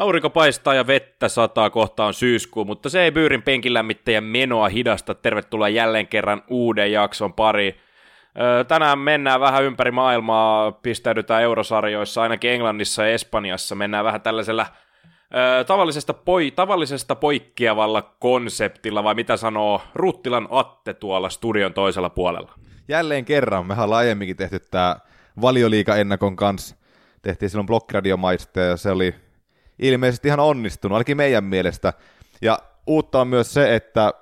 Aurinko paistaa ja vettä sataa, kohta on syyskuu, mutta se ei Byyrin penkin lämmittäjän menoa hidasta. Tervetuloa jälleen kerran uuden jakson pariin. Tänään mennään vähän ympäri maailmaa, pistäydytään eurosarjoissa, ainakin Englannissa ja Espanjassa. Mennään vähän tällaisella tavallisesta poikkeavalla konseptilla, vai mitä sanoo Ruuttilan Atte tuolla studion toisella puolella? Jälleen kerran, mehän ollaan aiemminkin tehty tämä Valioliiga-ennakon kanssa. Tehtiin silloin blogradiomaista ja se oli ilmeisesti ihan onnistunut, ainakin meidän mielestä. Ja uutta on myös se, että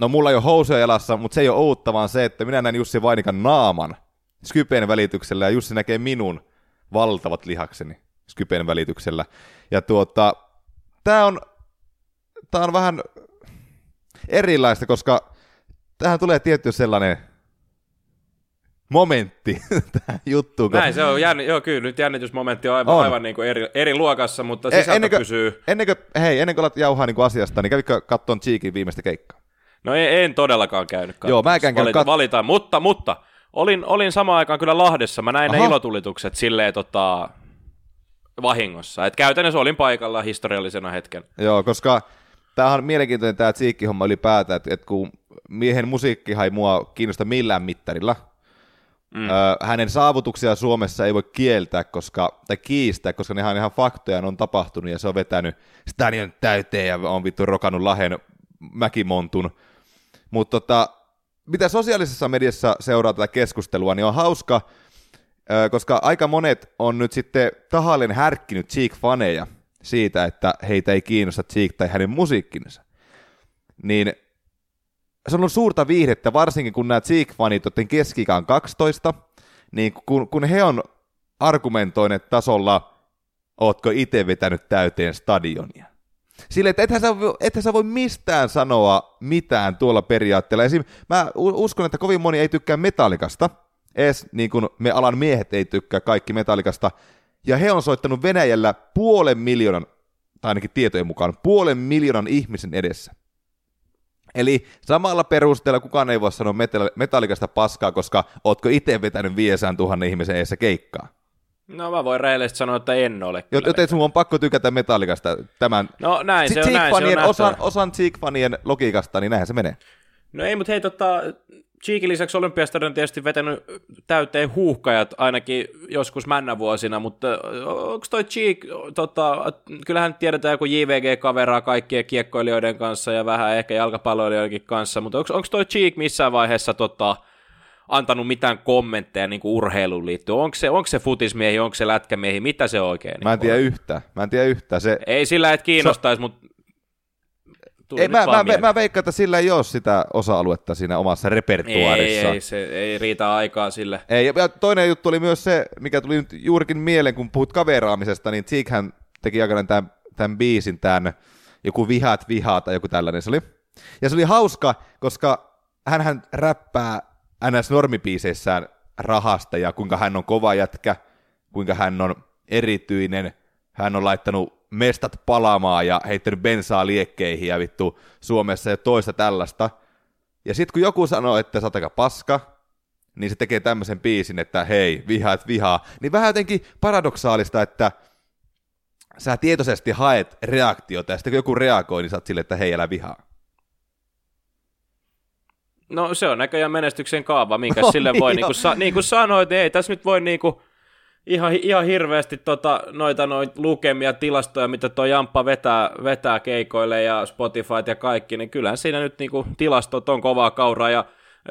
no mulla ei ole housuja jalassa, mutta se ei ole uutta, vaan se, että minä näen Jussi Vainikan naaman Skypen välityksellä ja Jussi näkee minun valtavat lihakseni Skypen välityksellä. Ja tää on vähän erilaista, koska tähän tulee tietty sellainen momentti tähän juttuun. Näin se on, kyllä nyt jännitysmomentti on aivan niin kuin eri luokassa, mutta sisältö pysyy. Ennen kuin alat jauhaa niin kuin asiasta, niin kävikö katsomaan Cheekin viimeistä keikkaa? No en todellakaan käynyt katsomaan. Joo, mä en käynyt valitaan, mutta olin samaan aikaan kyllä Lahdessa, mä näin ne ilotulitukset silleen vahingossa, että käytännössä olin paikalla historiallisena hetken. Joo, koska tämähän on mielenkiintoinen tämä Cheekki-homma ylipäätään, että kun miehen musiikkihan ei mua kiinnosta millään mittarilla, hänen saavutuksia Suomessa ei voi kiistää, koska nehän on ihan faktoja, ne on tapahtunut ja se on vetänyt stadion täyteen ja on vittu rokannut Lahden mäkimontun. Mutta mitä sosiaalisessa mediassa seuraa tätä keskustelua, niin on hauska, koska aika monet on nyt sitten tahalleen härkkinyt Cheek-faneja siitä, että heitä ei kiinnosta Cheek tai hänen musiikkinsa. Niin se on ollut suurta viihdettä, varsinkin kun nämä Cheek-fanit, joiden keski-ikä on 12, niin kun he on argumentoineet tasolla, ootko itse vetänyt täyteen stadionia. Sille, että ethän sä voi mistään sanoa mitään tuolla periaatteella. Esimerkiksi mä uskon, että kovin moni ei tykkää Metallicasta, edes niin kuin me alan miehet ei tykkää kaikki Metallicasta, ja he on soittanut Venäjällä 500,000, tai ainakin tietojen mukaan, 500,000 ihmisen edessä. Eli samalla perusteella kukaan ei voi sanoa Metallicasta paskaa, koska ootko itse vetänyt 500,000 ihmisen edessä keikkaa? No mä voin rehellisesti sanoa, että en ole. Joten sun on pakko tykätä Metallicasta tämän. No näin, se on näin. Osan Cheek-fanien logiikasta, niin näinhän se menee. No ei, mutta hei, Cheekin lisäksi Olympiastadion on tietysti vetänyt täyteen Huuhkajat, ainakin joskus männävuosina, mutta onko toi Cheek, kyllähän tiedetään joku JVG-kaveraa kaikkien kiekkoilijoiden kanssa ja vähän ehkä jalkapalloilijoidenkin kanssa, mutta onko toi Cheek missään vaiheessa antanut mitään kommentteja niin kuin urheiluun liittyen? Onko se futismiehi, onko se lätkämiehi, mitä se oikein on? Niin mä en tiedä yhtään. Se ei sillä et kiinnostaisi, mutta mä veikkaan, että sillä ei ole sitä osa-aluetta siinä omassa repertuaarissa. Ei, se ei riitä aikaa sille. Ei, ja toinen juttu oli myös se, mikä tuli nyt juurikin mieleen, kun puhut kaveraamisesta, niin Cheekhän teki aikanaan tämän biisin, tämän joku vihat vihaa tai joku tällainen se oli. Ja se oli hauska, koska hänhän räppää NS-normibiiseissään rahasta ja kuinka hän on kova jätkä, kuinka hän on erityinen, hän on laittanut mestat palaamaan ja heittänyt bensaa liekkeihin ja vittu Suomessa ja toista tällaista. Ja sitten kun joku sanoo, että sä oot aika paska, niin se tekee tämmöisen biisin, että hei, vihaat vihaa. Niin vähän jotenkin paradoksaalista, että sä tietoisesti haet reaktiota ja sitten kun joku reagoi, niin sä oot silleen, että hei, älä vihaa. No se on näköjään menestyksen kaava, minkä sille voi, niin kuin sanoit, ei tässä nyt voi niinku ihan hirveästi noita lukemia, tilastoja, mitä tuo Jamppa vetää keikoille ja Spotifyt ja kaikki, niin kyllähän siinä nyt niinku tilastot on kovaa kauraa, ja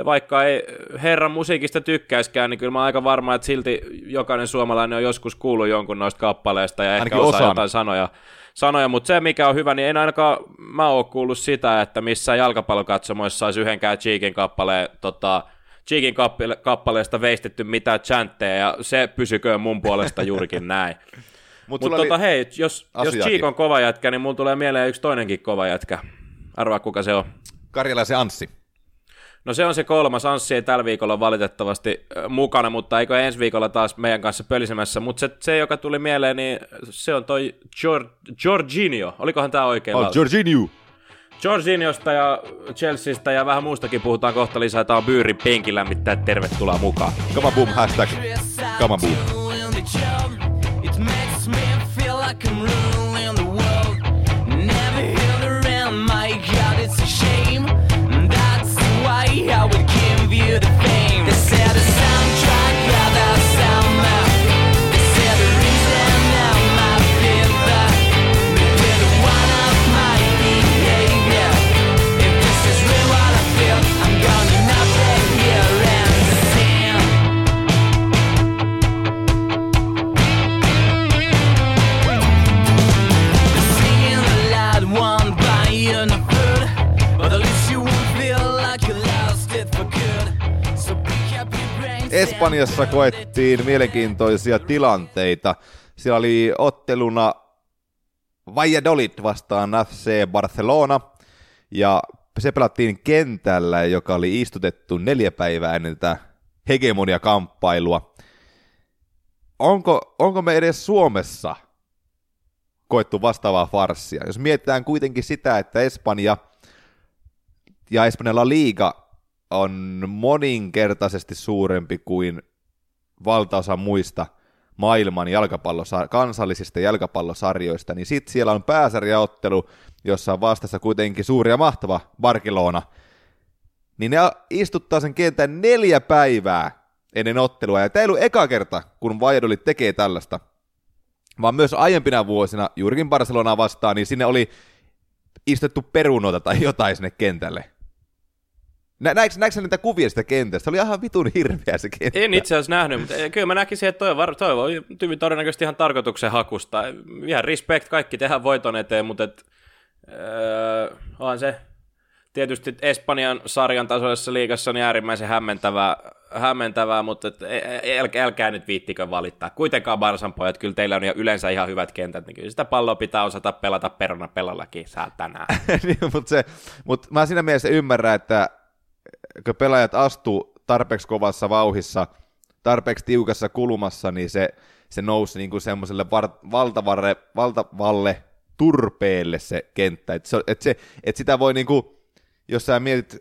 vaikka ei herran musiikista tykkäiskään, niin kyllä mä oon aika varma, että silti jokainen suomalainen on joskus kuullut jonkun noista kappaleista ja ainakin ehkä osaa jotain sanoja, mutta se mikä on hyvä, niin en ainakaan mä oo kuullut sitä, että missään jalkapallokatsomoissa saisi yhdenkään Cheekin kappaleen Cheekin kappaleesta veistetty mitään chanttejä, ja se pysyköön mun puolesta juurikin näin. Mutta hei, jos Cheek on kova jätkä, niin mulla tulee mieleen yksi toinenkin kova jätkä. Arvaa, kuka se on. Karjalaisen Anssi. No se on se kolmas. Anssi ei tällä viikolla valitettavasti mukana, mutta eikö ensi viikolla taas meidän kanssa pölisemässä. Mutta se, joka tuli mieleen, niin se on toi Jorginho. Olikohan tää oikein? Jorginho. Jorginhosta ja Chelseasta ja vähän muustakin puhutaan kohta lisää. Tää on Byyrin penkin lämmittää. Tervetuloa mukaan. Come on boom, hashtag. Come on boom. Espanjassa koettiin mielenkiintoisia tilanteita. Siellä oli otteluna Valladolid vastaan FC Barcelona, ja se pelattiin kentällä, joka oli istutettu 4 päivää ennen tätä hegemonia-kamppailua. Onko me edes Suomessa koettu vastaavaa farssia? Jos mietitään kuitenkin sitä, että Espanja ja Espanjalla liiga on moninkertaisesti suurempi kuin valtaosa muista maailman kansallisista jalkapallosarjoista, niin sitten siellä on pääsarjaottelu, jossa on vastassa kuitenkin suuri ja mahtava Barcelona, niin ne istuttaa sen kentän 4 päivää ennen ottelua, ja tämä ei ollut eka kerta, kun Valladolid tekee tällaista, vaan myös aiempina vuosina juurikin Barcelonaa vastaan, niin sinne oli istettu perunoita tai jotain sinne kentälle. Näitkö niitä kuvia sitä kentästä? Se oli ihan vitun hirveä se kenttä. En itse asiassa nähnyt, mutta kyllä mä näkisin, että toi on hyvin todennäköisesti ihan tarkoituksen hakusta. Ihan respect, kaikki tehdään voiton eteen, mutta on se tietysti Espanjan sarjan tasoisessa liigassa on äärimmäisen hämmentävää, mutta älkää nyt viittikö valittaa. Kuitenkaan Barsan pojat, kyllä teillä on yleensä ihan hyvät kentät, niin kyllä sitä palloa pitää osata pelata peruna pelallakin saa tänään. Niin, mutta mä siinä mielessä ymmärrän, että kun pelaajat astuu tarpeeksi kovassa vauhissa, tarpeeksi tiukassa kulmassa, niin se nousi niin kuin semmoiselle valtavalle turpeelle se kenttä. Et sitä voi, niin kuin, jos sä mietit,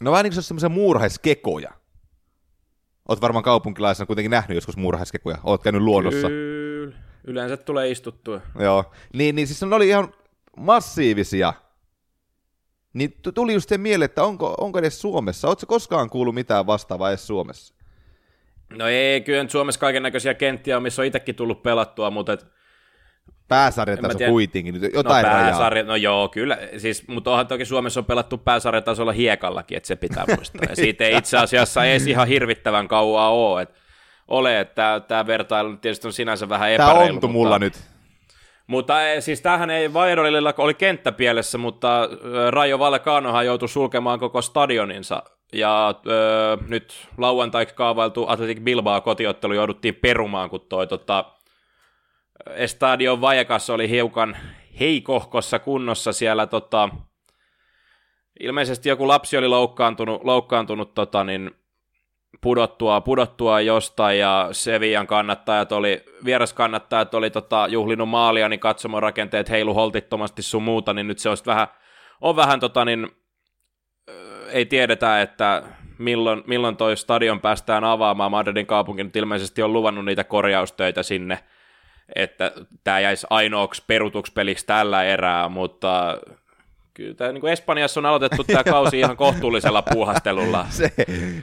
no vähän niin kuin se on semmoisia muurahaiskekoja. Oot varmaan kaupunkilaisena kuitenkin nähnyt joskus muurahaiskekoja, oot käynyt luonnossa. Kyllä, yleensä tulee istuttua. Joo, niin siis ne oli ihan massiivisia. Niin tuli just se mieleen, että onko edes Suomessa? Oletko koskaan kuullut mitään vastaavaa edes Suomessa? No ei, kyllä Suomessa kaiken näköisiä kenttiä on, missä on itsekin tullut pelattua, mutta... Pääsarjataso kuitenkin, jotain rajaa. No joo, kyllä, siis, mutta onhan toki Suomessa on pelattu pääsarjatasolla hiekallakin, että se pitää muistaa. Ja siitä ei itse asiassa edes ihan hirvittävän kauaa ole, että tämä vertailu tietysti on sinänsä vähän epäreilu. Tämä ontu mulla nyt. Mutta siis tämähän ei Valladolidilla oli kenttäpielessä, mutta Rajo Vallecanohan joutui sulkemaan koko stadioninsa. Ja nyt lauantaiksi kaavailtu Athletic Bilbao kotiottelu jouduttiin perumaan, kun toi Estadio Vallecas oli hiukan heikohkossa kunnossa siellä. Ilmeisesti joku lapsi oli loukkaantunut pudottua jostain, ja Sevillan vieraskannattajat oli juhlinut maalia, niin katsomon rakenteet heilu holtittomasti sun muuta, niin nyt se on vähän ei tiedetä, että milloin toi stadion päästään avaamaan. Madridin kaupunki nyt ilmeisesti on luvannut niitä korjaustöitä sinne, että tämä jäisi ainoaksi perutuksi peliksi tällä erää, mutta... Kyllä tämä, niin kuin Espanjassa on aloitettu tämä kausi ihan kohtuullisella puuhastelulla. Se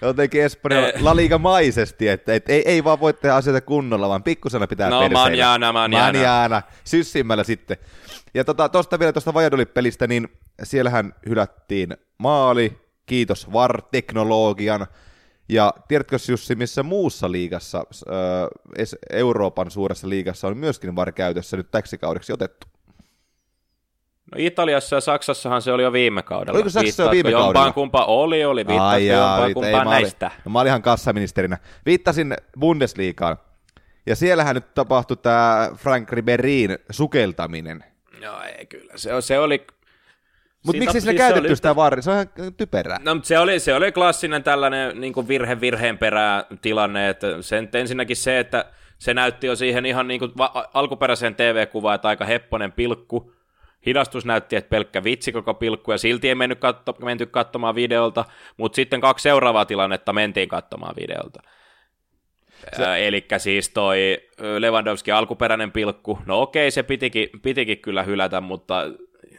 jotenkin Espanjan laliikamaisesti, että ei vaan voi tehdä asioita kunnolla, vaan pikkusena pitää perseillä. No manjana. Syssimmällä sitten. Ja vielä tuosta Valladolid-pelistä, niin siellähän hylättiin maali, kiitos VAR-teknologian. Ja tiedätkö Jussi, missä muussa liigassa, Euroopan suuressa liigassa on myöskin VAR-käytössä nyt täksi kaudeksi otettu? No Italiassa ja Saksassahan se oli jo viime kaudella. Oliko Saksassa jo viime kaudella? Jompaan kumpa oli, viittasin jompaan kumpaan näistä. No, mä olin ihan kassaministerinä. Viittasin Bundesliigaan, ja siellähän nyt tapahtui tämä Frank Ribéryn sukeltaminen. No ei kyllä, se oli... Mutta miksi siinä käytetty sitä varri? Se on ihan typerää. No, mutta se oli klassinen tällainen niin kuin virheen perää tilanne, että ensinnäkin se, että se näytti jo siihen ihan niin kuin alkuperäiseen TV-kuvaan, että aika hepponen pilkku. Hidastus näytti, että pelkkä vitsi koko pilkku, ja silti ei menty katsomaan videolta, mutta sitten 2 seuraavaa tilannetta mentiin katsomaan videolta. Elikkä siis toi Lewandowski alkuperäinen pilkku, no okei, se pitikin kyllä hylätä, mutta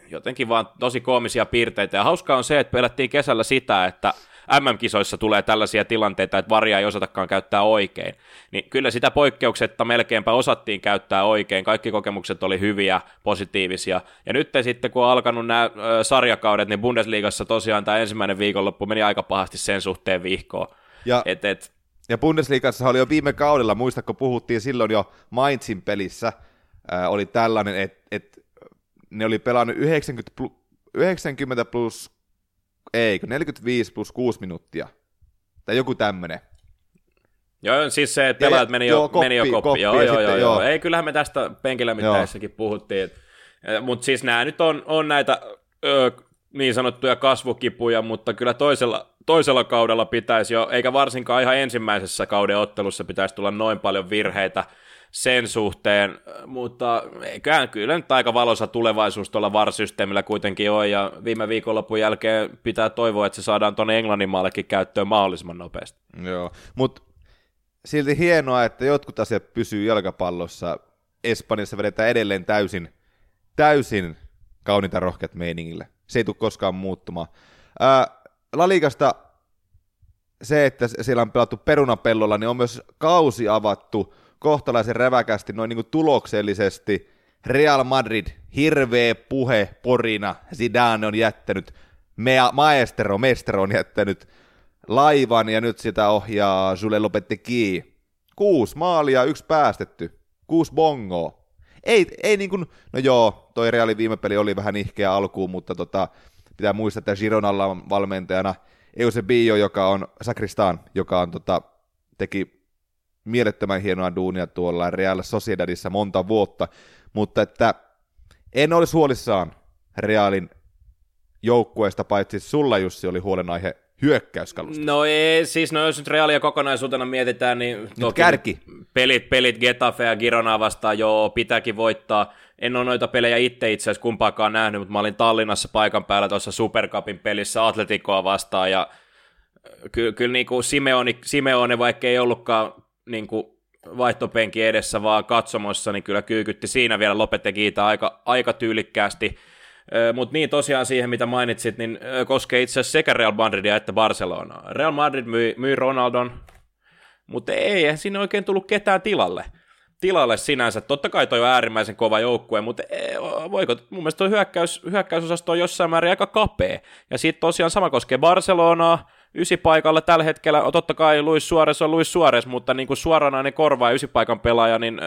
jotenkin vaan tosi koomisia piirteitä. Ja hauskaa on se, että pelättiin kesällä sitä, että MM-kisoissa tulee tällaisia tilanteita, että varjaa ei osatakaan käyttää oikein. Niin kyllä sitä poikkeuksetta melkeinpä osattiin käyttää oikein. Kaikki kokemukset oli hyviä, positiivisia. Ja nyt sitten, kun on alkanut nämä sarjakaudet, niin Bundesliigassa tosiaan tämä ensimmäinen viikonloppu meni aika pahasti sen suhteen vihkoon. Ja Bundesliigassa oli jo viime kaudella, muistatko puhuttiin silloin jo Mainzin pelissä, oli tällainen, että ne oli pelannut 90 plus 45 plus 6 minuuttia tai joku tämmöinen. Joo, siis se, että pelaajat meni jo koppiin. Joo. Ei, kyllähän me tästä penkillä mittaissakin puhuttiin. Mutta siis nämä nyt on näitä niin sanottuja kasvukipuja, mutta kyllä toisella kaudella pitäisi jo, eikä varsinkaan ihan ensimmäisessä kauden ottelussa pitäisi tulla noin paljon virheitä sen suhteen, mutta eiköhän kyllä nyt aika valoisa tulevaisuus tuolla VAR-systeemillä kuitenkin on, ja viime viikonlopun jälkeen pitää toivoa, että se saadaan tuonne Englannin maallekin käyttöön mahdollisimman nopeasti. Joo, mutta silti hienoa, että jotkut asiat pysyy jalkapallossa. Espanjassa vedetään edelleen täysin kauniita rohkeat meiningillä. Se ei tule koskaan muuttumaan. La Ligasta se, että siellä on pelattu perunapellolla, niin on myös kausi avattu kohtalaisen räväkästi, noin niin kuin tuloksellisesti. Real Madrid, hirveä puhe, porina, Zidane on jättänyt, Maestro on jättänyt laivan, ja nyt sitä ohjaa Jules Lopetegui. 6 maalia, 1 päästetty, 6 bongoa. Ei niin kuin, no joo, toi Realin viime peli oli vähän ihkeä alkuun, mutta pitää muistaa, että Gironalla on valmentajana Eusebio, joka on Sakristaan, joka on teki mielettömän hienoa duunia tuolla Real Sociedadissa monta vuotta, mutta että en olisi huolissaan Realin joukkueesta, paitsi sulla Jussi oli huolenaihe hyökkäyskalusta. No ei, siis no jos nyt Realia kokonaisuutena mietitään, niin toki pelit Getafe ja Gironaa vastaan, joo, pitääkin voittaa. En ole noita pelejä itse asiassa kumpaakaan nähnyt, mutta mä olin Tallinnassa paikan päällä tuossa Supercupin pelissä Atleticoa vastaan, ja kyllä niin kuin Simeone, vaikka ei ollutkaan niin kuin vaihtopenki edessä, vaan katsomossa, niin kyllä kyykytti siinä vielä Lopetegiitä aika tyylikkäästi. Mutta niin tosiaan siihen, mitä mainitsit, niin koskee itse asiassa sekä Real Madridia että Barcelonaa. Real Madrid myi Ronaldon, mutta eihän siinä oikein tullut ketään tilalle sinänsä. Totta kai toi on äärimmäisen kova joukkue, mutta mun mielestä toi hyökkäysosasto on jossain määrin aika kapea. Ja sitten tosiaan sama koskee Barcelonaa. 9 paikalla tällä hetkellä, totta kai Luis Suárez, mutta niin kuin suoranainen korva ja 9 paikan pelaaja, niin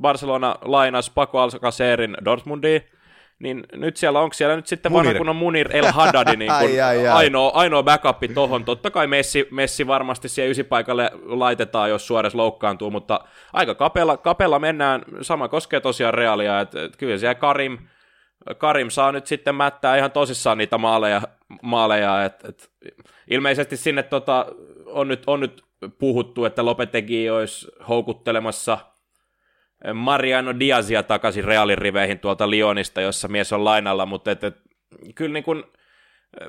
Barcelona lainasi Paco Alcacerin Dortmundiin. Niin nyt siellä, onko siellä nyt sitten vanha kunnon Munir El Haddadi niin ainoa backup tohon. Totta kai Messi varmasti siihen 9 paikalle laitetaan, jos Suárez loukkaantuu, mutta aika kapella mennään. Sama koskee tosiaan Realia, että kyllä siellä Karim saa nyt sitten mättää ihan tosissaan niitä maaleja että ilmeisesti sinne on nyt puhuttu, että Lopetegui olisi houkuttelemassa Mariano Díazia takaisin Realin riveihin tuolta Lyonista, jossa mies on lainalla, mutta kyllä niin kuin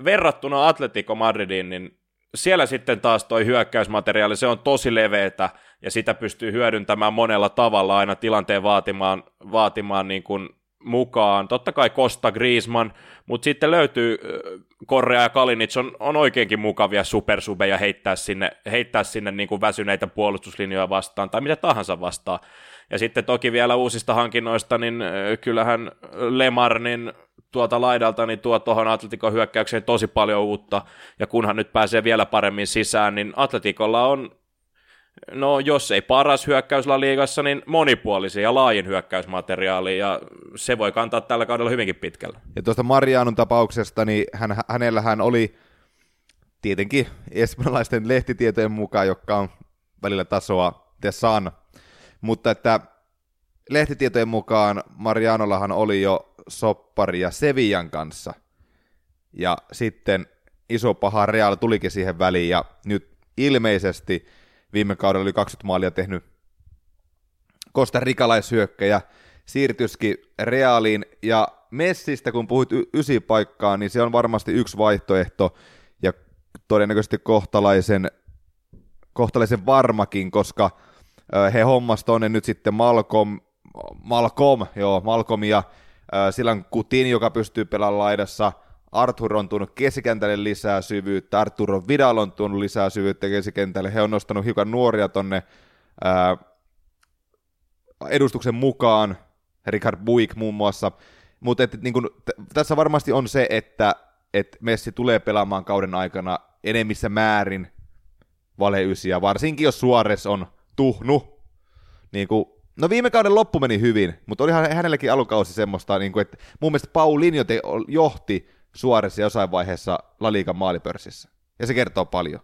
verrattuna Atletico Madridiin, niin siellä sitten taas toi hyökkäysmateriaali, se on tosi leveetä, ja sitä pystyy hyödyntämään monella tavalla aina tilanteen vaatimaan niin kuin mukaan. Totta kai Costa, Griezmann, mutta sitten löytyy Correa ja Kalinic on oikeinkin mukavia supersubeja heittää sinne niin kuin väsyneitä puolustuslinjoja vastaan tai mitä tahansa vastaan. Ja sitten toki vielä uusista hankinnoista, niin kyllähän Lemar niin tuolta laidalta niin tuo tuohon Atleticon hyökkäykseen tosi paljon uutta, ja kunhan nyt pääsee vielä paremmin sisään, niin Atleticolla on, no jos ei paras hyökkäys La Ligassa, niin monipuolisia ja laajin hyökkäysmateriaali, ja se voi kantaa tällä kaudella hyvinkin pitkällä. Ja tuosta Marianon tapauksesta, niin hänellähän oli tietenkin espanjalaisten lehtitietojen mukaan, jotka on välillä tasoa The Sun, mutta että lehtitietojen mukaan Marianollahan oli jo sopparia Sevillan kanssa, ja sitten iso paha Real tulikin siihen väliin, ja nyt ilmeisesti viime kaudella oli 20 maalia tehnyt kostarikalaishyökkäjä, siirtyisikin Realiin, ja Messistä kun puhuit 9 paikkaa, niin se on varmasti yksi vaihtoehto, ja todennäköisesti kohtalaisen varmakin, koska he hommasi tuonne nyt sitten Malcolmia, Silan Kutin, joka pystyy pelaamaan laidassa, Arthur on tuonut keskikentälle lisää syvyyttä, Arturo Vidal on tuonut lisää syvyyttä keskikentälle, he on nostanut hiukan nuoria tuonne edustuksen mukaan, Richard Buick muun muassa, mutta niin tässä varmasti on se, että Messi tulee pelaamaan kauden aikana enemmissä määrin valeysiä, varsinkin jos Suárez on tuhnu, niin kuin no viime kauden loppu meni hyvin, mutta olihan hänelläkin alukausi semmoista, niin kuin, että mun mielestä Paulinho johti Suárezia jossain vaiheessa La Ligan maalipörssissä, ja se kertoo paljon.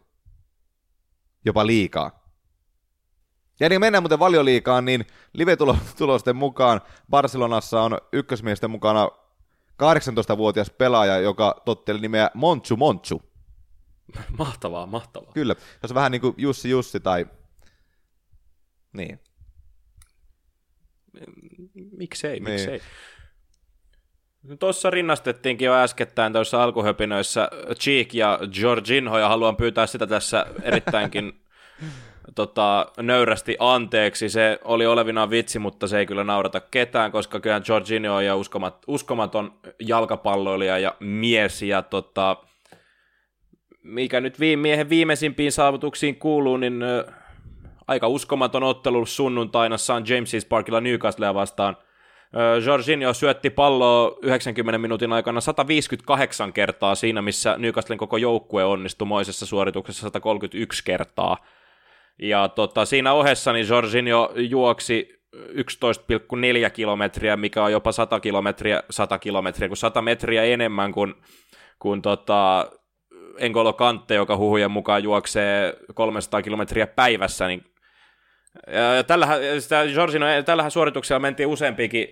jopa liikaa. Ja niin mennään muuten Valioliigaan, niin live-tulosten mukaan Barcelonassa on ykkösmiesten mukana 18-vuotias pelaaja, joka totteli nimeä Monchu. Mahtavaa. Kyllä, jos vähän niin kuin Jussi tai... Niin. Miksei. Niin. No, tuossa rinnastettiinkin jo äskettäin tuossa alkuhöpinöissä Cheek ja Jorginho, ja haluan pyytää sitä tässä erittäinkin nöyrästi anteeksi. Se oli olevinaan vitsi, mutta se ei kyllä naurata ketään, koska kyllähän Jorginho on uskomaton jalkapalloilija ja mies, ja mikä nyt miehen viimeisimpiin saavutuksiin kuuluu, niin aika uskomaton ottelu sunnuntaina St. James's Parkilla Newcastlea vastaan. Jorginho syötti palloa 90 minuutin aikana 158 kertaa siinä, missä Newcastlen koko joukkue onnistui moisessa suorituksessa 131 kertaa. Ja siinä ohessa niin Jorginho juoksi 11,4 kilometriä, mikä on jopa 100 kilometriä, kun 100 metriä enemmän kuin N'Golo Kanté, joka huhujen mukaan juoksee 300 kilometriä päivässä, niin ja tällähän suorituksella mentiin useampikin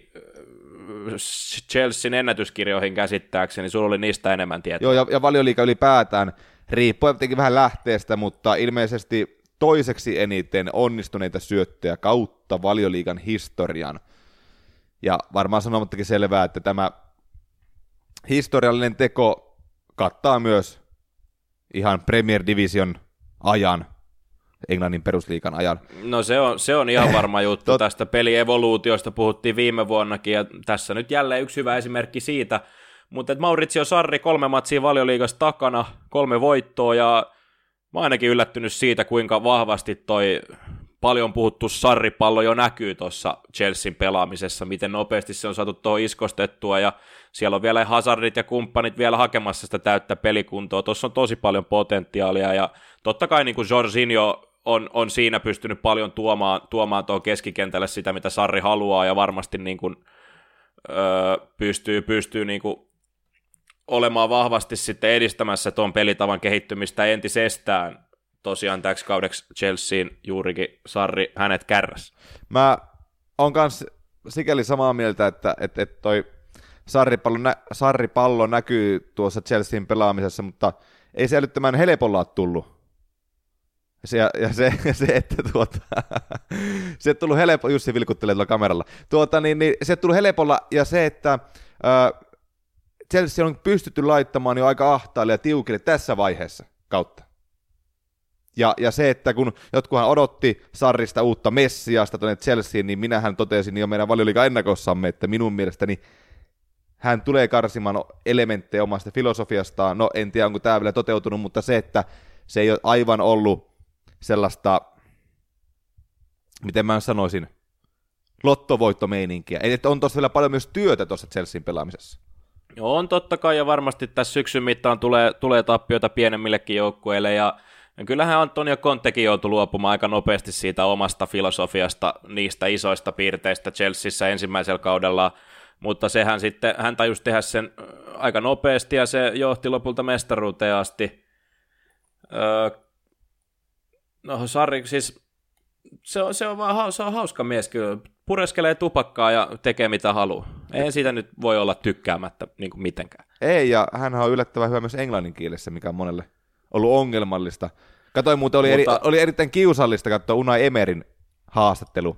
Chelsean ennätyskirjoihin käsittääkseni, sulla oli niistä enemmän tietoa. Joo, ja Valioliiga ylipäätään riippuen tietenkin vähän lähteestä, mutta ilmeisesti toiseksi eniten onnistuneita syöttöjä kautta Valioliigan historian. Ja varmaan sanomattakin selvää, että tämä historiallinen teko kattaa myös ihan Premier Division ajan, Englannin perusliigan ajan. No se on ihan varma juttu. Tästä pelievoluutiosta puhuttiin viime vuonnakin, ja tässä nyt jälleen yksi hyvä esimerkki siitä. Mutta Maurizio Sarri 3 matsia Valioliigassa takana, 3 voittoa, ja mä oon ainakin yllättynyt siitä, kuinka vahvasti toi paljon puhuttu sarripallo jo näkyy tuossa Chelsean pelaamisessa, miten nopeasti se on saatu tuohon iskostettua, ja siellä on vielä Hazardit ja kumppanit vielä hakemassa sitä täyttä pelikuntoa. Tuossa on tosi paljon potentiaalia, ja totta kai niin kuin Jorginho on siinä pystynyt paljon tuomaan tuohon keskikentälle sitä, mitä Sarri haluaa, ja varmasti niin kuin, pystyy niin kuin olemaan vahvasti sitten edistämässä tuon pelitavan kehittymistä entisestään. Tosiaan täksi kaudeksi Chelseain juurikin Sarri hänet kärräs. Mä oon kans sikäli samaa mieltä, että toi sarripallo näkyy tuossa Chelseain pelaamisessa, mutta ei se älyttömän helpolla ole tullut. Se tullut helpolla, Jussi vilkuttelee tuolla kameralla. Se tullut helpolla, ja se, että Chelsea on pystytty laittamaan jo aika ahtaille ja tiukille tässä vaiheessa kautta. Ja se, että kun jotkuhan odotti Sarrista uutta Messiasta tuonne Chelseaan, niin minähän totesin jo meidän Valioliigan ennakossamme, että minun mielestäni hän tulee karsimaan elementtejä omasta filosofiastaan. No en tiedä, onko tämä vielä toteutunut, mutta se, että se ei ole aivan ollut sellaista, miten mä sanoisin, lottovoittomeininkiä. Eli on tuossa vielä paljon myös työtä tuossa Chelsean pelaamisessa. On totta kai, ja varmasti tässä syksyn mittaan tulee tappioita pienemmillekin joukkueille, ja kyllähän Antonio Contekin joutui luopumaan aika nopeasti siitä omasta filosofiasta, niistä isoista piirteistä Chelseassa ensimmäisellä kaudella, mutta sehän sitten, hän tajusi tehdä sen aika nopeasti, ja se johti lopulta mestaruuteen asti. Sarri, siis se on hauska mies kyllä, pureskelee tupakkaa ja tekee mitä haluaa. Ei siitä nyt voi olla tykkäämättä niin kuin mitenkään. Ei, ja hänhän on yllättävän hyvä myös englannin kielessä, mikä on monelle ollut ongelmallista. Katoin muuten, oli erittäin kiusallista katsoa Unai Emerin haastattelu.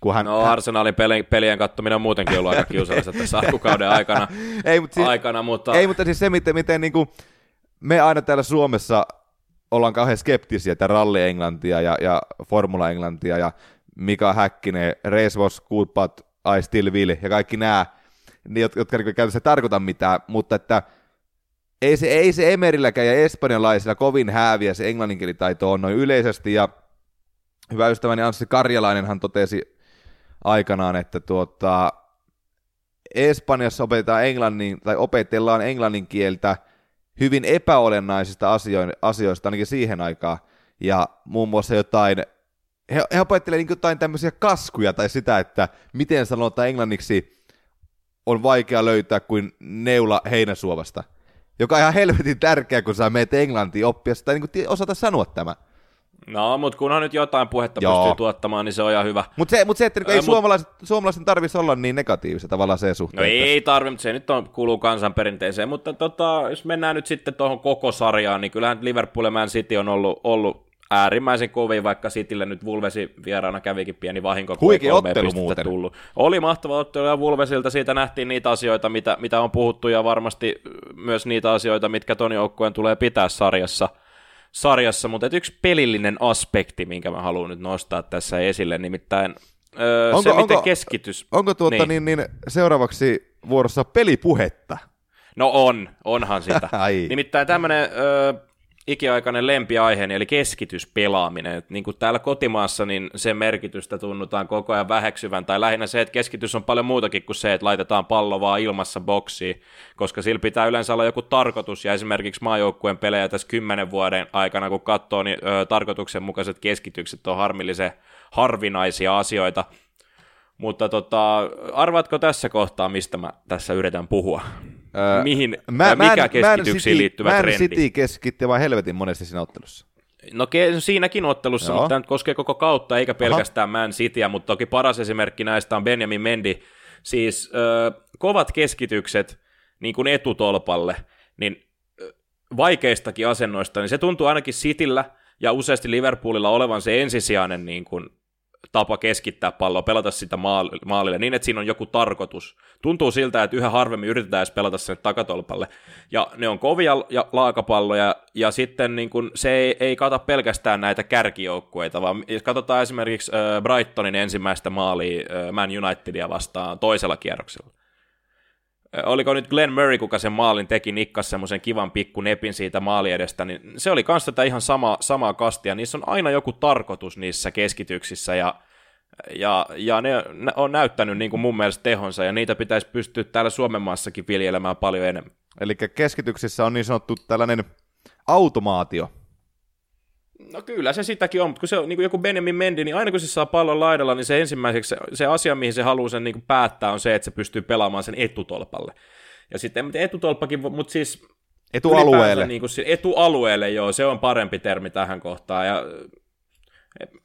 Kun Arsenalin pelien katsominen on muutenkin ollut aika kiusallista tässä alkukauden aikana. Mutta siis se, miten niin kuin me aina täällä Suomessa ollaan kauhean skeptisiä, että ralli-englantia ja formula-englantia ja Mika Häkkinen, Race was cool but I still will ja kaikki nämä, jotka käytännössä tarkoita mitään, mutta että ei se Emerilläkään ja espanjalaisilla kovin hääviä se englanninkielitaito on noin yleisesti, ja hyvä ystäväni Anssi Karjalainenhan totesi aikanaan, että Espanjassa opetellaan englannin kieltä hyvin epäolennaisista asioista ainakin siihen aikaan, ja muun muassa jotain, he opettelevat niin jotain tämmöisiä kaskuja tai sitä, että miten sanotaan englanniksi on vaikea löytää kuin neula heinäsuovasta, joka on ihan helvetin tärkeä, kun sä meet Englantiin oppia sitä, niin osata sanoa tämä. No, mutta kunhan nyt jotain puhetta pystyy tuottamaan, niin se on ihan hyvä. Mutta se, että ei suomalaisten tarvitsisi olla niin negatiivisia tavallaan se suhteen. No ei tarvitse, mutta se nyt on, kuuluu kansanperinteeseen. Mutta jos mennään nyt sitten tuohon koko sarjaan, niin kyllähän Liverpool ja Man City on ollut äärimmäisen kovia, vaikka Citylle nyt Wolvesi vieraana kävikin pieni vahinko. Huikin ottelu muuten. Tullut. Oli mahtava ottelu ja Wolvesilta siitä nähtiin niitä asioita, mitä on puhuttu ja varmasti myös niitä asioita, mitkä ton joukkueen tulee pitää sarjassa, mutta yksi pelillinen aspekti, minkä mä haluan nyt nostaa tässä esille, nimittäin miten keskitys... Onko niin seuraavaksi vuorossa pelipuhetta? No onhan sitä. Nimittäin tämmöinen ikiaikainen lempiaiheeni, eli keskityspelaaminen. Et niin kuin täällä kotimaassa, niin sen merkitystä tunnutaan koko ajan väheksyvän, tai lähinnä se, että keskitys on paljon muutakin kuin se, että laitetaan pallo vaan ilmassa boksiin, koska sillä pitää yleensä olla joku tarkoitus, ja esimerkiksi maajoukkueen pelejä tässä 10 vuoden aikana, kun katsoo, niin tarkoituksenmukaiset keskitykset on harmillisen harvinaisia asioita. Mutta arvaatko tässä kohtaa, mistä mä tässä yritän puhua? Mihin, mikä keskityksiin liittyvä trendi? Man City keskitti vaan helvetin monesti siinä ottelussa. No siinäkin ottelussa, joo, mutta tämä nyt koskee koko kautta, eikä pelkästään Man Cityä, mutta toki paras esimerkki näistä on Benjamin Mendy. Siis kovat keskitykset niin kuin etutolpalle, niin vaikeistakin asennoista, niin se tuntuu ainakin Cityllä ja useasti Liverpoolilla olevan se ensisijainen niin kuin tapa keskittää palloa, pelata sitä maalille niin, että siinä on joku tarkoitus. Tuntuu siltä, että yhä harvemmin yritetään edes pelata sen takatolpalle. Ja ne on kovia ja laakapalloja, ja sitten niin kun se ei kata pelkästään näitä kärkijoukkueita, vaan jos katsotaan esimerkiksi Brightonin ensimmäistä maalia Man Unitedia vastaan toisella kierroksella. Oliko nyt Glenn Murray, kuka sen maalin teki, nikkas semmoisen kivan pikku nepin siitä maali edestä, niin se oli kans tätä ihan samaa kastia. Niissä on aina joku tarkoitus niissä keskityksissä, ja ne on näyttänyt niin kuin mun mielestä tehonsa, ja niitä pitäisi pystyä täällä Suomen maassakin viljelemään paljon enemmän. Eli keskityksissä on niin sanottu tällainen automaatio. No kyllä se sitäkin on, mutta kun se on niin kuin joku Benjamin Mendy, niin aina kun se saa pallon laidalla, niin se ensimmäiseksi se asia, mihin se haluaa sen niin kuin päättää, on se, että se pystyy pelaamaan sen etutolpalle. Ja sitten etutolppakin, mutta siis etualueelle. Niin kuin, etualueelle, joo, se on parempi termi tähän kohtaan. Ja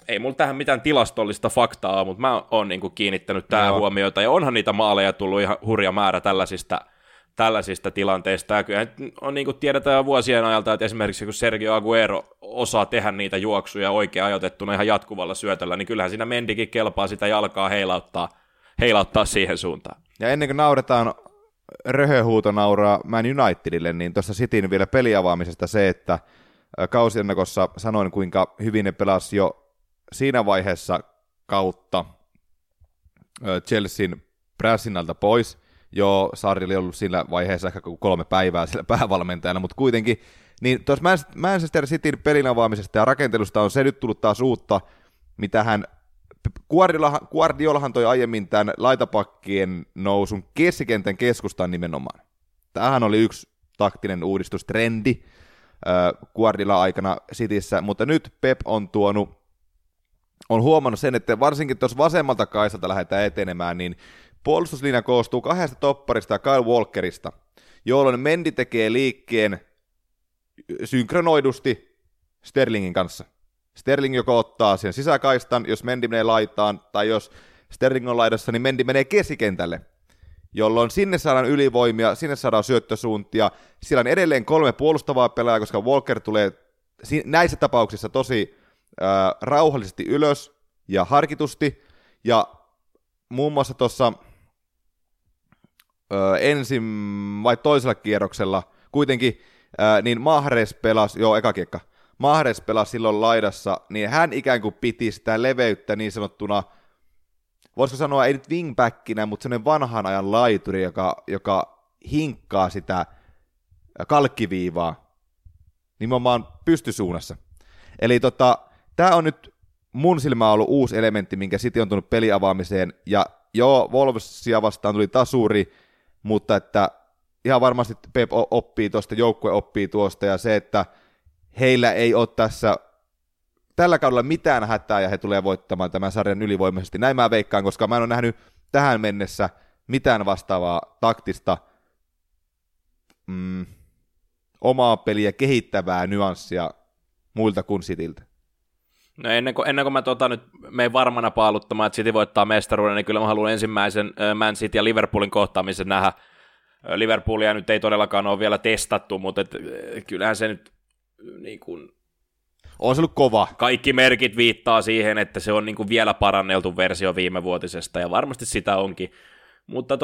ei mulla tähän mitään tilastollista faktaa ole, mutta mä oon niin kuin kiinnittänyt tähän huomiota, ja onhan niitä maaleja tullut ihan hurja määrä tällaisista tilanteista, ja kyllä on niin kuin tiedetään jo vuosien ajalta, että esimerkiksi kun Sergio Aguero osaa tehdä niitä juoksuja oikein ajoitettuna ihan jatkuvalla syötöllä, niin kyllähän siinä Mendykin kelpaa sitä jalkaa heilauttaa siihen suuntaan. Ja ennen kuin nauretaan röhöhuutonauraa Man Unitedille, niin tuossa Cityn vielä peliavaamisesta se, että kausiennakossa sanoin, kuinka hyvin ne pelasi jo siinä vaiheessa kautta Chelsean prässinalta pois. Joo, Sarri oli ollut sillä vaiheessa ehkä 3 päivää sillä päävalmentajana, mutta kuitenkin, niin tuossa Manchester Cityn pelin avaamisesta ja rakentelusta on se nyt tullut taas uutta, mitä hän, Guardiolahan toi aiemmin tämän laitapakkien nousun keskikentän keskustaan nimenomaan. Tämähän oli yksi taktinen uudistustrendi Guardiolan aikana Cityssä, mutta nyt Pep on huomannut sen, että varsinkin tuossa vasemmalta kaistalta lähdetään etenemään, niin puolustuslinja koostuu 2 topparista ja Kyle Walkerista, jolloin Mendy tekee liikkeen synkronoidusti Sterlingin kanssa. Sterling joko ottaa sen sisäkaistan, jos Mendy menee laitaan, tai jos Sterling on laidassa, niin Mendy menee keskikentälle, jolloin sinne saadaan ylivoimia, sinne saadaan syöttösuuntia. Siellä on edelleen 3 puolustavaa pelaajaa, koska Walker tulee näissä tapauksissa tosi rauhallisesti ylös ja harkitusti, ja muun muassa tuossa toisella kierroksella kuitenkin, niin Mahrez pelasi silloin laidassa, niin hän ikään kuin piti sitä leveyttä niin sanottuna, voisiko sanoa ei nyt wingbackinä, mutta semmoinen vanhan ajan laituri, joka hinkkaa sitä kalkkiviivaa nimenomaan pystysuunnassa. Eli tämä on nyt mun silmä on ollut uusi elementti, minkä City on tullut peliavaamiseen, ja joo, Wolvesia vastaan tuli tasuri, mutta että ihan varmasti Pep oppii tuosta, joukkue oppii tuosta, ja se, että heillä ei ole tässä tällä kaudella mitään hätää, ja he tulee voittamaan tämän sarjan ylivoimaisesti. Näin mä veikkaan, koska mä en ole nähnyt tähän mennessä mitään vastaavaa taktista omaa peliä kehittävää nyanssia muilta kuin Cityltä. No ennen kuin mä nyt menen varmana paaluttamaan, että City voittaa mestaruuden, niin kyllä mä haluan ensimmäisen Man City ja Liverpoolin kohtaamisen nähdä. Liverpoolia nyt ei todellakaan ole vielä testattu, mutta kyllähän se nyt niin kuin... On se ollut kova. Kaikki merkit viittaa siihen, että se on niin kuin vielä paranneltu versio viimevuotisesta, ja varmasti sitä onkin. Mutta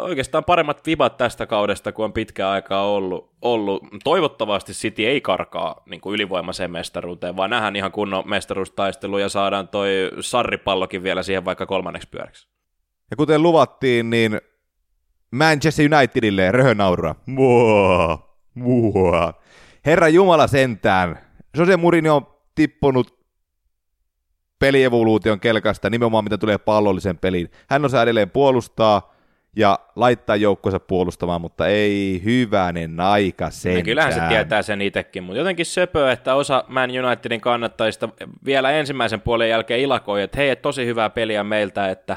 oikeastaan paremmat vibat tästä kaudesta, kun on pitkään aikaa ollut. Toivottavasti City ei karkaa niin kuin ylivoimaiseen mestaruuteen, vaan nähdään ihan kunnon mestaruustaistelu ja saadaan toi sarripallokin vielä siihen vaikka kolmanneksi pyöräksi. Ja kuten luvattiin, niin Manchester Unitedille röhönaurua. Mua. Herra Jumala sentään. Jose Mourinho on tippunut pelievoluution kelkasta nimenomaan mitä tulee pallolliseen peliin. Hän osaa edelleen puolustaa ja laittaa joukkueensa puolustamaan, mutta ei hyvänen aika sentään. Kyllähän se tietää sen itsekin, mutta jotenkin söpöä, että osa Man Unitedin kannattajista vielä ensimmäisen puolen jälkeen ilakoi, että hei, tosi hyvää peliä meiltä, että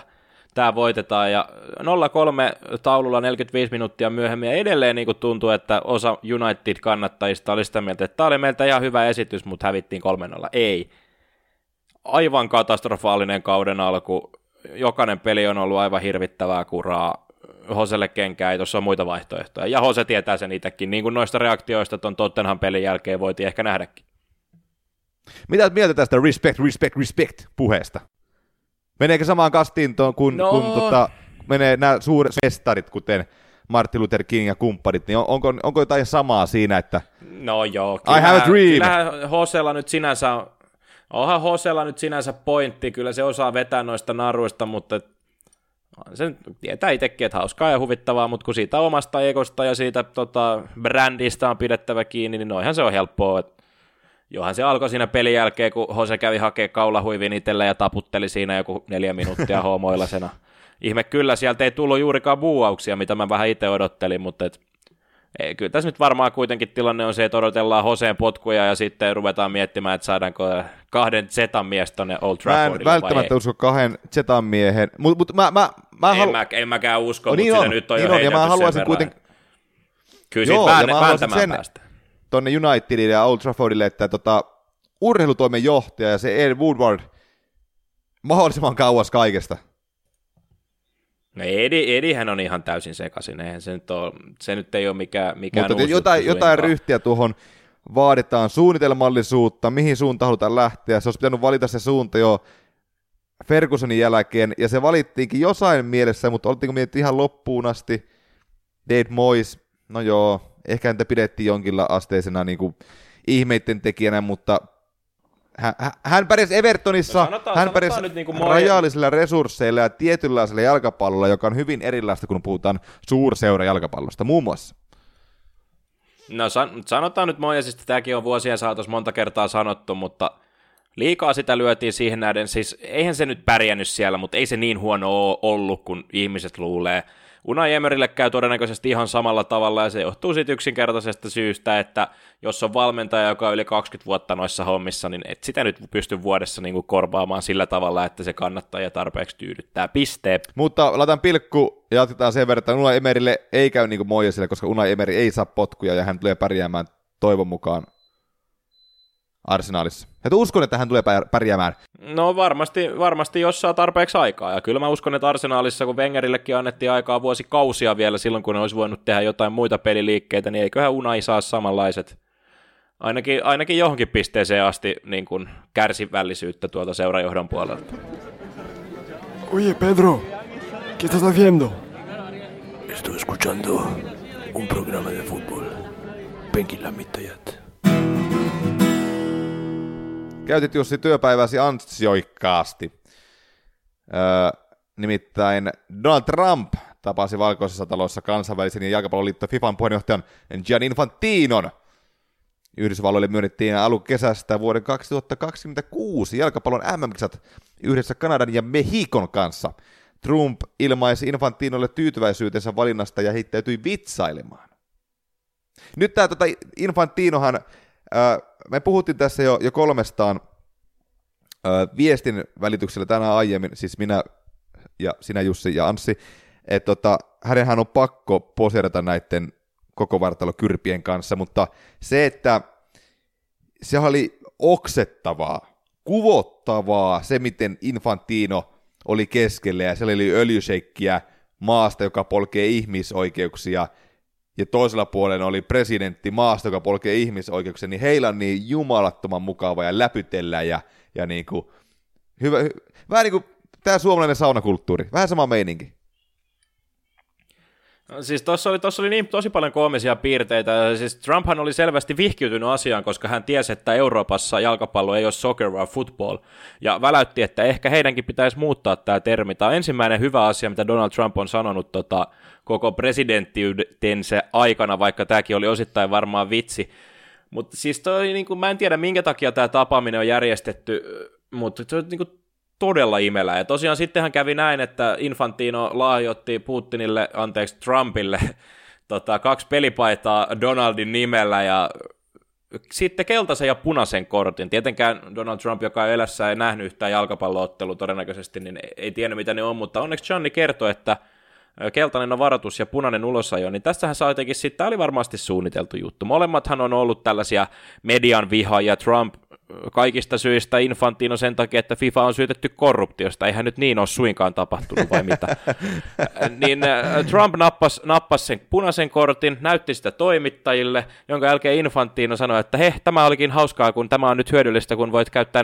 tämä voitetaan, ja 0-3 taululla 45 minuuttia myöhemmin, ja edelleen niin kuin tuntuu, että osa United-kannattajista oli sitä mieltä, että tämä oli meiltä ihan hyvä esitys, mutta hävittiin 3-0. Ei. Aivan katastrofaalinen kauden alku. Jokainen peli on ollut aivan hirvittävää kuraa. Hoselle kenkää, ei tuossa ole muita vaihtoehtoja. Ja Hose tietää sen itsekin, niin kuin noista reaktioista tuon Tottenham-pelin jälkeen voitiin ehkä nähdäkin. Mitä mieltä tästä respect puheesta? Meneekö samaan kastiin, kun menee nämä suuret mestarit, kuten Martin Luther King ja kumppanit, niin onko jotain samaa siinä, että no joo, kyllähän Hosella nyt sinänsä pointti, kyllä se osaa vetää noista naruista, mutta sen tietää itsekin, että hauskaa ja huvittavaa, mutta kun siitä omasta ekosta ja siitä brändistä on pidettävä kiinni, niin noihan se on helppoa, että johan se alkoi siinä pelin jälkeen, kun Jose kävi hakemaan kaulahuivin itselle ja taputteli siinä joku 4 minuuttia hoomoilasena. Ihme kyllä, sieltä ei tullut juurikaan buuauksia, mitä mä vähän itse odottelin, mutta kyllä tässä nyt varmaan kuitenkin tilanne on se, että odotellaan Joseen potkuja ja sitten ruvetaan miettimään, että saadaanko 2 Zetan mies tonne Old Traffordille. Mä en välttämättä usko 2 Zetan miehen, mutta en mäkään usko, mutta sitä nyt on jo heidelty sen verran. Kyllä siitä vääntämään päästä tonne Unitedille ja Old Traffordille, että urheilutoimen johtaja ja se Ed Woodward mahdollisimman kauas kaikesta. No Edihän on ihan täysin sekaisin, eihän se nyt ei ole mikään uusi. Mutta jotain ryhtiä tuohon vaaditaan, suunnitelmallisuutta, mihin suuntaan halutaan lähteä, se olisi pitänyt valita se suunta jo Fergusonin jälkeen, ja se valittiinkin jossain mielessä, mutta oltiinko mietitty ihan loppuun asti, David Moyes, no joo, ehkä häntä pidettiin jonkinla asteisena niin kuin ihmeitten tekijänä, mutta hän pärjäsi Evertonissa, no hän pärjäsi niin rajallisilla resursseilla ja tietynlaisella jalkapallolla, joka on hyvin erilaista, kun puhutaan suurseurajalkapallosta muun muassa. No sanotaan nyt Moyesista, tämäkin on vuosien saatossa monta kertaa sanottu, mutta liikaa sitä lyötiin siihen näiden, siis eihän se nyt pärjännyt siellä, mutta ei se niin huono ole ollut, kun ihmiset luulee. Unai Emerylle käy todennäköisesti ihan samalla tavalla, ja se johtuu siitä yksinkertaisesta syystä, että jos on valmentaja, joka on yli 20 vuotta noissa hommissa, niin et sitä nyt pysty vuodessa niin kuin korvaamaan sillä tavalla, että se kannattajia tarpeeksi tyydyttää. Piste. Mutta laitan pilkku, jatketaan sen verran, että Unai Emerylle ei käy niin kuin Moyesille, koska Unai Emery ei saa potkuja, ja hän tulee pärjäämään toivon mukaan Arsenalissa. Että uskon, että hän tulee pärjäämään. No varmasti jos saa tarpeeksi aikaa. Ja kyllä mä uskon, että Arsenalissa, kun Wengerillekin annettiin aikaa vuosikausia vielä silloin, kun ne olisi voinut tehdä jotain muita peliliikkeitä, niin eiköhän Unai saa samanlaiset, ainakin johonkin pisteeseen asti niin kuin kärsivällisyyttä tuolta seurajohdon puolelta. Oye Pedro, ¿qué estás haciendo? Estoy escuchando un programa de fútbol. Penkin lämmittäjät. Käytit Jussi työpäiväsi ansioikkaasti. Nimittäin Donald Trump tapasi Valkoisessa talossa kansainvälisen ja jalkapalloliitto FIFAn puheenjohtajan Gianni Infantinon. Yhdysvalloille myönnettiin alkukesästä vuoden 2026 jalkapallon MM-kisat yhdessä Kanadan ja Mehikon kanssa. Trump ilmaisi Infantinolle tyytyväisyytensä valinnasta ja heittäytyi vitsailemaan. Nyt tämä Infantinohan... Me puhuttiin tässä jo 300 viestin välityksellä tänään aiemmin, siis minä ja sinä Jussi ja Anssi, että hänenhän on pakko poseerata näiden koko vartalokyrpien kanssa, mutta se oli oksettavaa, kuvottavaa se, miten Infantino oli keskellä ja siellä oli öljyseikkiä maasta, joka polkee ihmisoikeuksia, ja toisella puolella oli presidentti maasta, joka polkee ihmisoikeuksia, niin heillä on niin jumalattoman mukava ja läpytellä ja niin kuin, hyvä, vähän niin kuin tämä suomalainen saunakulttuuri, vähän sama meininki. No, siis tuossa oli niin tosi paljon koomisia piirteitä. Siis Trumphan oli selvästi vihkiytynyt asiaan, koska hän tiesi, että Euroopassa jalkapallo ei ole soccer vaan football, ja väläytti, että ehkä heidänkin pitäisi muuttaa tämä termi. Tämä on ensimmäinen hyvä asia, mitä Donald Trump on sanonut koko presidenttiytensä aikana, vaikka tämäkin oli osittain varmaan vitsi. Mutta siis niin mä en tiedä, minkä takia tämä tapaaminen on järjestetty, mutta se on niin todella imelää. Ja tosiaan sittenhän kävi näin, että Infantino lahjoitti Putinille, anteeksi Trumpille, 2 pelipaitaa Donaldin nimellä ja sitten keltaisen ja punaisen kortin. Tietenkään Donald Trump, joka elässä ei nähnyt yhtään jalkapalloottelua todennäköisesti, niin ei tiennyt mitä ne on, mutta onneksi Gianni kertoi, että keltainen on varoitus ja punainen ulosajo, niin tästähän saa jotenkin sitten, tämä oli varmasti suunniteltu juttu. Molemmathan on ollut tällaisia median vihaajia, Trump kaikista syistä, Infantino sen takia, että FIFA on syytetty korruptiosta, eihän nyt niin ole suinkaan tapahtunut vai mitä. Niin Trump nappasi sen punaisen kortin, näytti sitä toimittajille, jonka jälkeen Infantino sanoi, että heh, tämä olikin hauskaa, kun tämä on nyt hyödyllistä, kun voit käyttää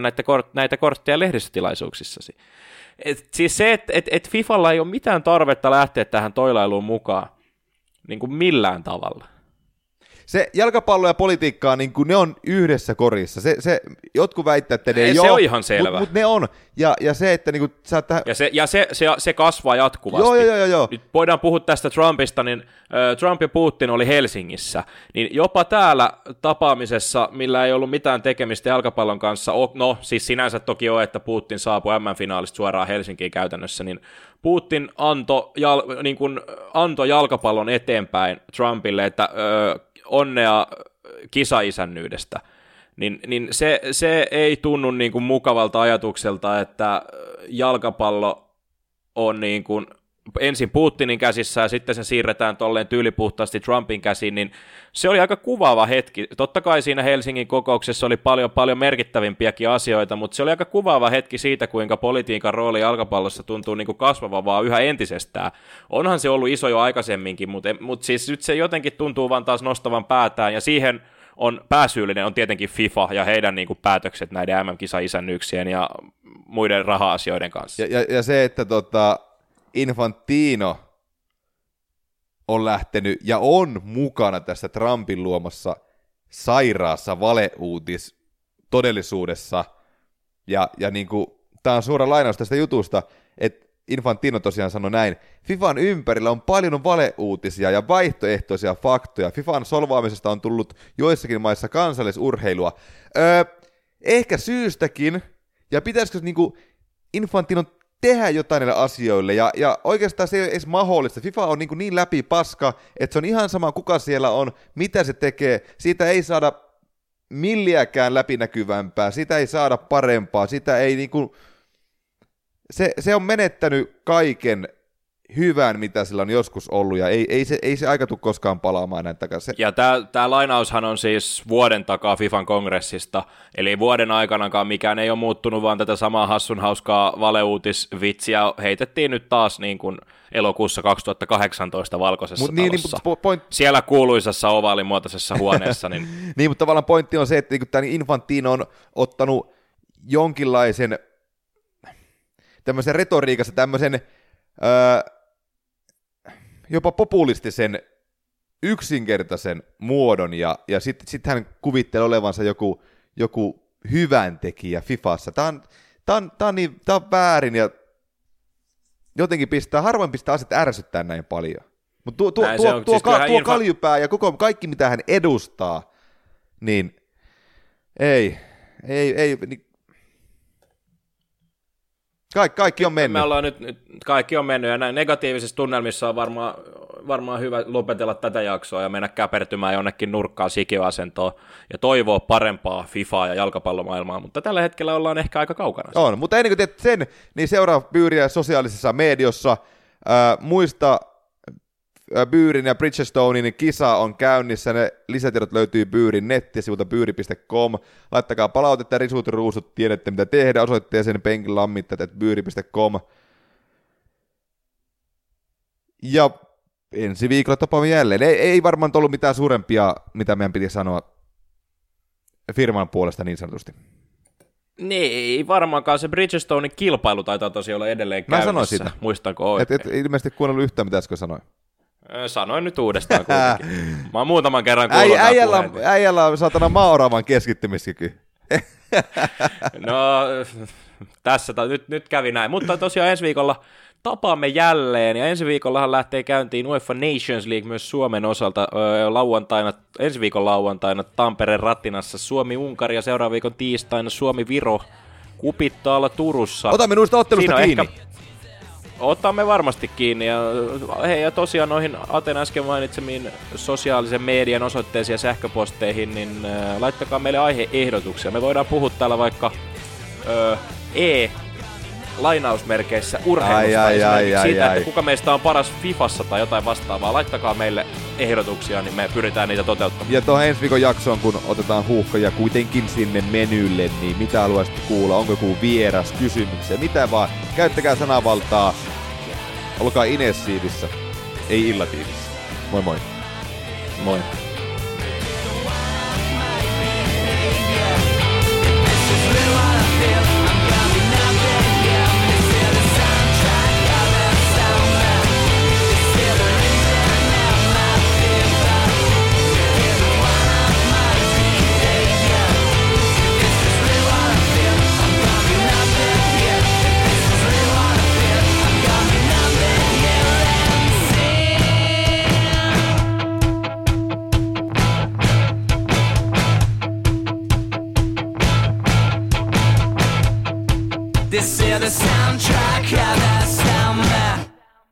näitä kortteja lehdistötilaisuuksissasi. Siis se, että FIFAlla ei ole mitään tarvetta lähteä tähän toilailuun mukaan, niin kuin millään tavalla. Se jalkapallo ja politiikkaa, niin kuin ne on yhdessä korissa. Jotkut väittää, että ne ei ole. Se on ihan selvä. Mutta ne on. Ja se, että niin kuin sä tähän... Ja se kasvaa jatkuvasti. Joo. Nyt voidaan puhua tästä Trumpista, niin Trump ja Putin oli Helsingissä. Niin jopa täällä tapaamisessa, millä ei ollut mitään tekemistä jalkapallon kanssa, no siis sinänsä toki on, että Putin saapui MM-finaalista suoraan Helsinkiin käytännössä, niin Putin antoi jalkapallon eteenpäin Trumpille, että... onnea kisaisännyydestä, niin se ei tunnu niin kuin mukavalta ajatukselta, että jalkapallo on niin kuin ensin Putinin käsissä ja sitten se siirretään tolleen tyylipuhtaasti Trumpin käsiin, niin se oli aika kuvaava hetki. Totta kai siinä Helsingin kokouksessa oli paljon merkittävimpiäkin asioita, mutta se oli aika kuvaava hetki siitä, kuinka politiikan rooli jalkapallossa tuntuu niin kuin kasvava vaan yhä entisestään. Onhan se ollut iso jo aikaisemminkin, mutta siis nyt se jotenkin tuntuu vaan taas nostavan päätään, ja siihen on pääsyyllinen on tietenkin FIFA ja heidän niin kuin päätökset näiden MM-kisaisännyyksien ja muiden raha-asioiden kanssa. Ja se, että Infantino on lähtenyt ja on mukana tässä Trumpin luomassa sairaassa valeuutistodellisuudessa, ja niin kuin, tämä on suora lainaus tästä jutusta, että Infantino tosiaan sanoi näin: FIFAn ympärillä on paljon valeuutisia ja vaihtoehtoisia faktoja. FIFAn solvaamisesta on tullut joissakin maissa kansallisurheilua. Ehkä syystäkin, ja pitäisikö niin kuin Infantinon tehdä jotain näille asioille, ja oikeastaan se ei ole edes mahdollista. FIFA on niin läpi paska, että se on ihan sama, kuka siellä on, mitä se tekee. Siitä ei saada milliäkään läpinäkyvämpää, sitä ei saada parempaa, sitä ei se on menettänyt kaiken hyvän, mitä sillä on joskus ollut, ja ei se aika tule koskaan palaamaan näin takaisin. Ja tämä lainaushan on siis vuoden takaa FIFAn kongressista, eli vuoden aikanakaan mikään ei ole muuttunut, vaan tätä samaa hassun hauskaa valeuutisvitsiä heitettiin nyt taas niin kuin elokuussa 2018 valkoisessa talossa. Siellä kuuluisassa ovaalimuotoisessa huoneessa. Niin... niin, mutta tavallaan pointti on se, että tämä Infantino on ottanut jonkinlaisen tämmöisen retoriikassa tämmöisen jopa populistisen yksinkertaisen muodon, ja sit hän kuvittelee olevansa joku hyvän tekijä FIFAssa. Tää on väärin, ja jotenkin harvoin pistää asiat ärsyttää näin paljon. Mutta tuo kaljupää ja kaikki mitä hän edustaa, niin ei niin, kaikki on mennyt. Me ollaan nyt kaikki on mennyt, ja näin negatiivisissa tunnelmissa on varmaan hyvä lopetella tätä jaksoa ja mennä käpertymään jonnekin nurkkaan sikiöasentoon ja toivoa parempaa FIFAa ja jalkapallomaailmaa, mutta tällä hetkellä ollaan ehkä aika kaukana. On, mutta ennen kuin teet sen, niin seuraa Pyyriä sosiaalisessa mediassa. Muista Byyrin ja Bridgestonein kisa on käynnissä, ne lisätiedot löytyy Byyrin nettisivulta byyri.com. Laittakaa palautetta, risut, ruusut, tiedätte mitä tehdä, osoitteeseen penkilammittajat@byyri.com. Ja ensi viikolla tapaamme jälleen. Ei varmaan ollut mitään suurempia, mitä meidän piti sanoa firman puolesta niin sanotusti. Niin, ei varmaankaan. Se Bridgestonein kilpailu taitaa tosiaan olla edelleen käynnissä. Mä sanoin sitä. Muistaako oikein? Et ilmeisesti kuunnellut yhtään, mitä äsken sanoin. Sanoin nyt uudestaan kuitenkin. Mä oon muutaman kerran kuullut tämän puheen. Äijällä on saatana maoraavan keskittymiskyky. No, tässä nyt kävi näin. Mutta tosiaan ensi viikolla tapaamme jälleen, ja ensi viikollahan lähtee käyntiin UEFA Nations League myös Suomen osalta ensi viikon lauantaina Tampereen Ratinassa Suomi-Unkari, ja seuraavan viikon tiistaina Suomi-Viro Kupittaalla Turussa. Otamme nuista ottelusta kiinni. Otamme varmasti kiinni, ja tosiaan noihin Aten äsken mainitsemiin sosiaalisen median osoitteisiin ja sähköposteihin, niin laittakaa meille aiheehdotuksia. Me voidaan puhua täällä vaikka lainausmerkeissä urheilusta esimerkiksi siitä, että kuka meistä on paras Fifassa tai jotain vastaavaa. Laittakaa meille ehdotuksia, niin me pyritään niitä toteuttamaan. Ja tuohon ensi viikon jaksoon, kun otetaan huuhkoja kuitenkin sinne menylle, niin mitä haluaisit kuulla? Onko joku vieras kysymyksiä? Mitä vaan? Käyttäkää sanavaltaa. Olkaa inessiivissä, ei illatiivissä. Moi moi. Moi. This is the soundtrack of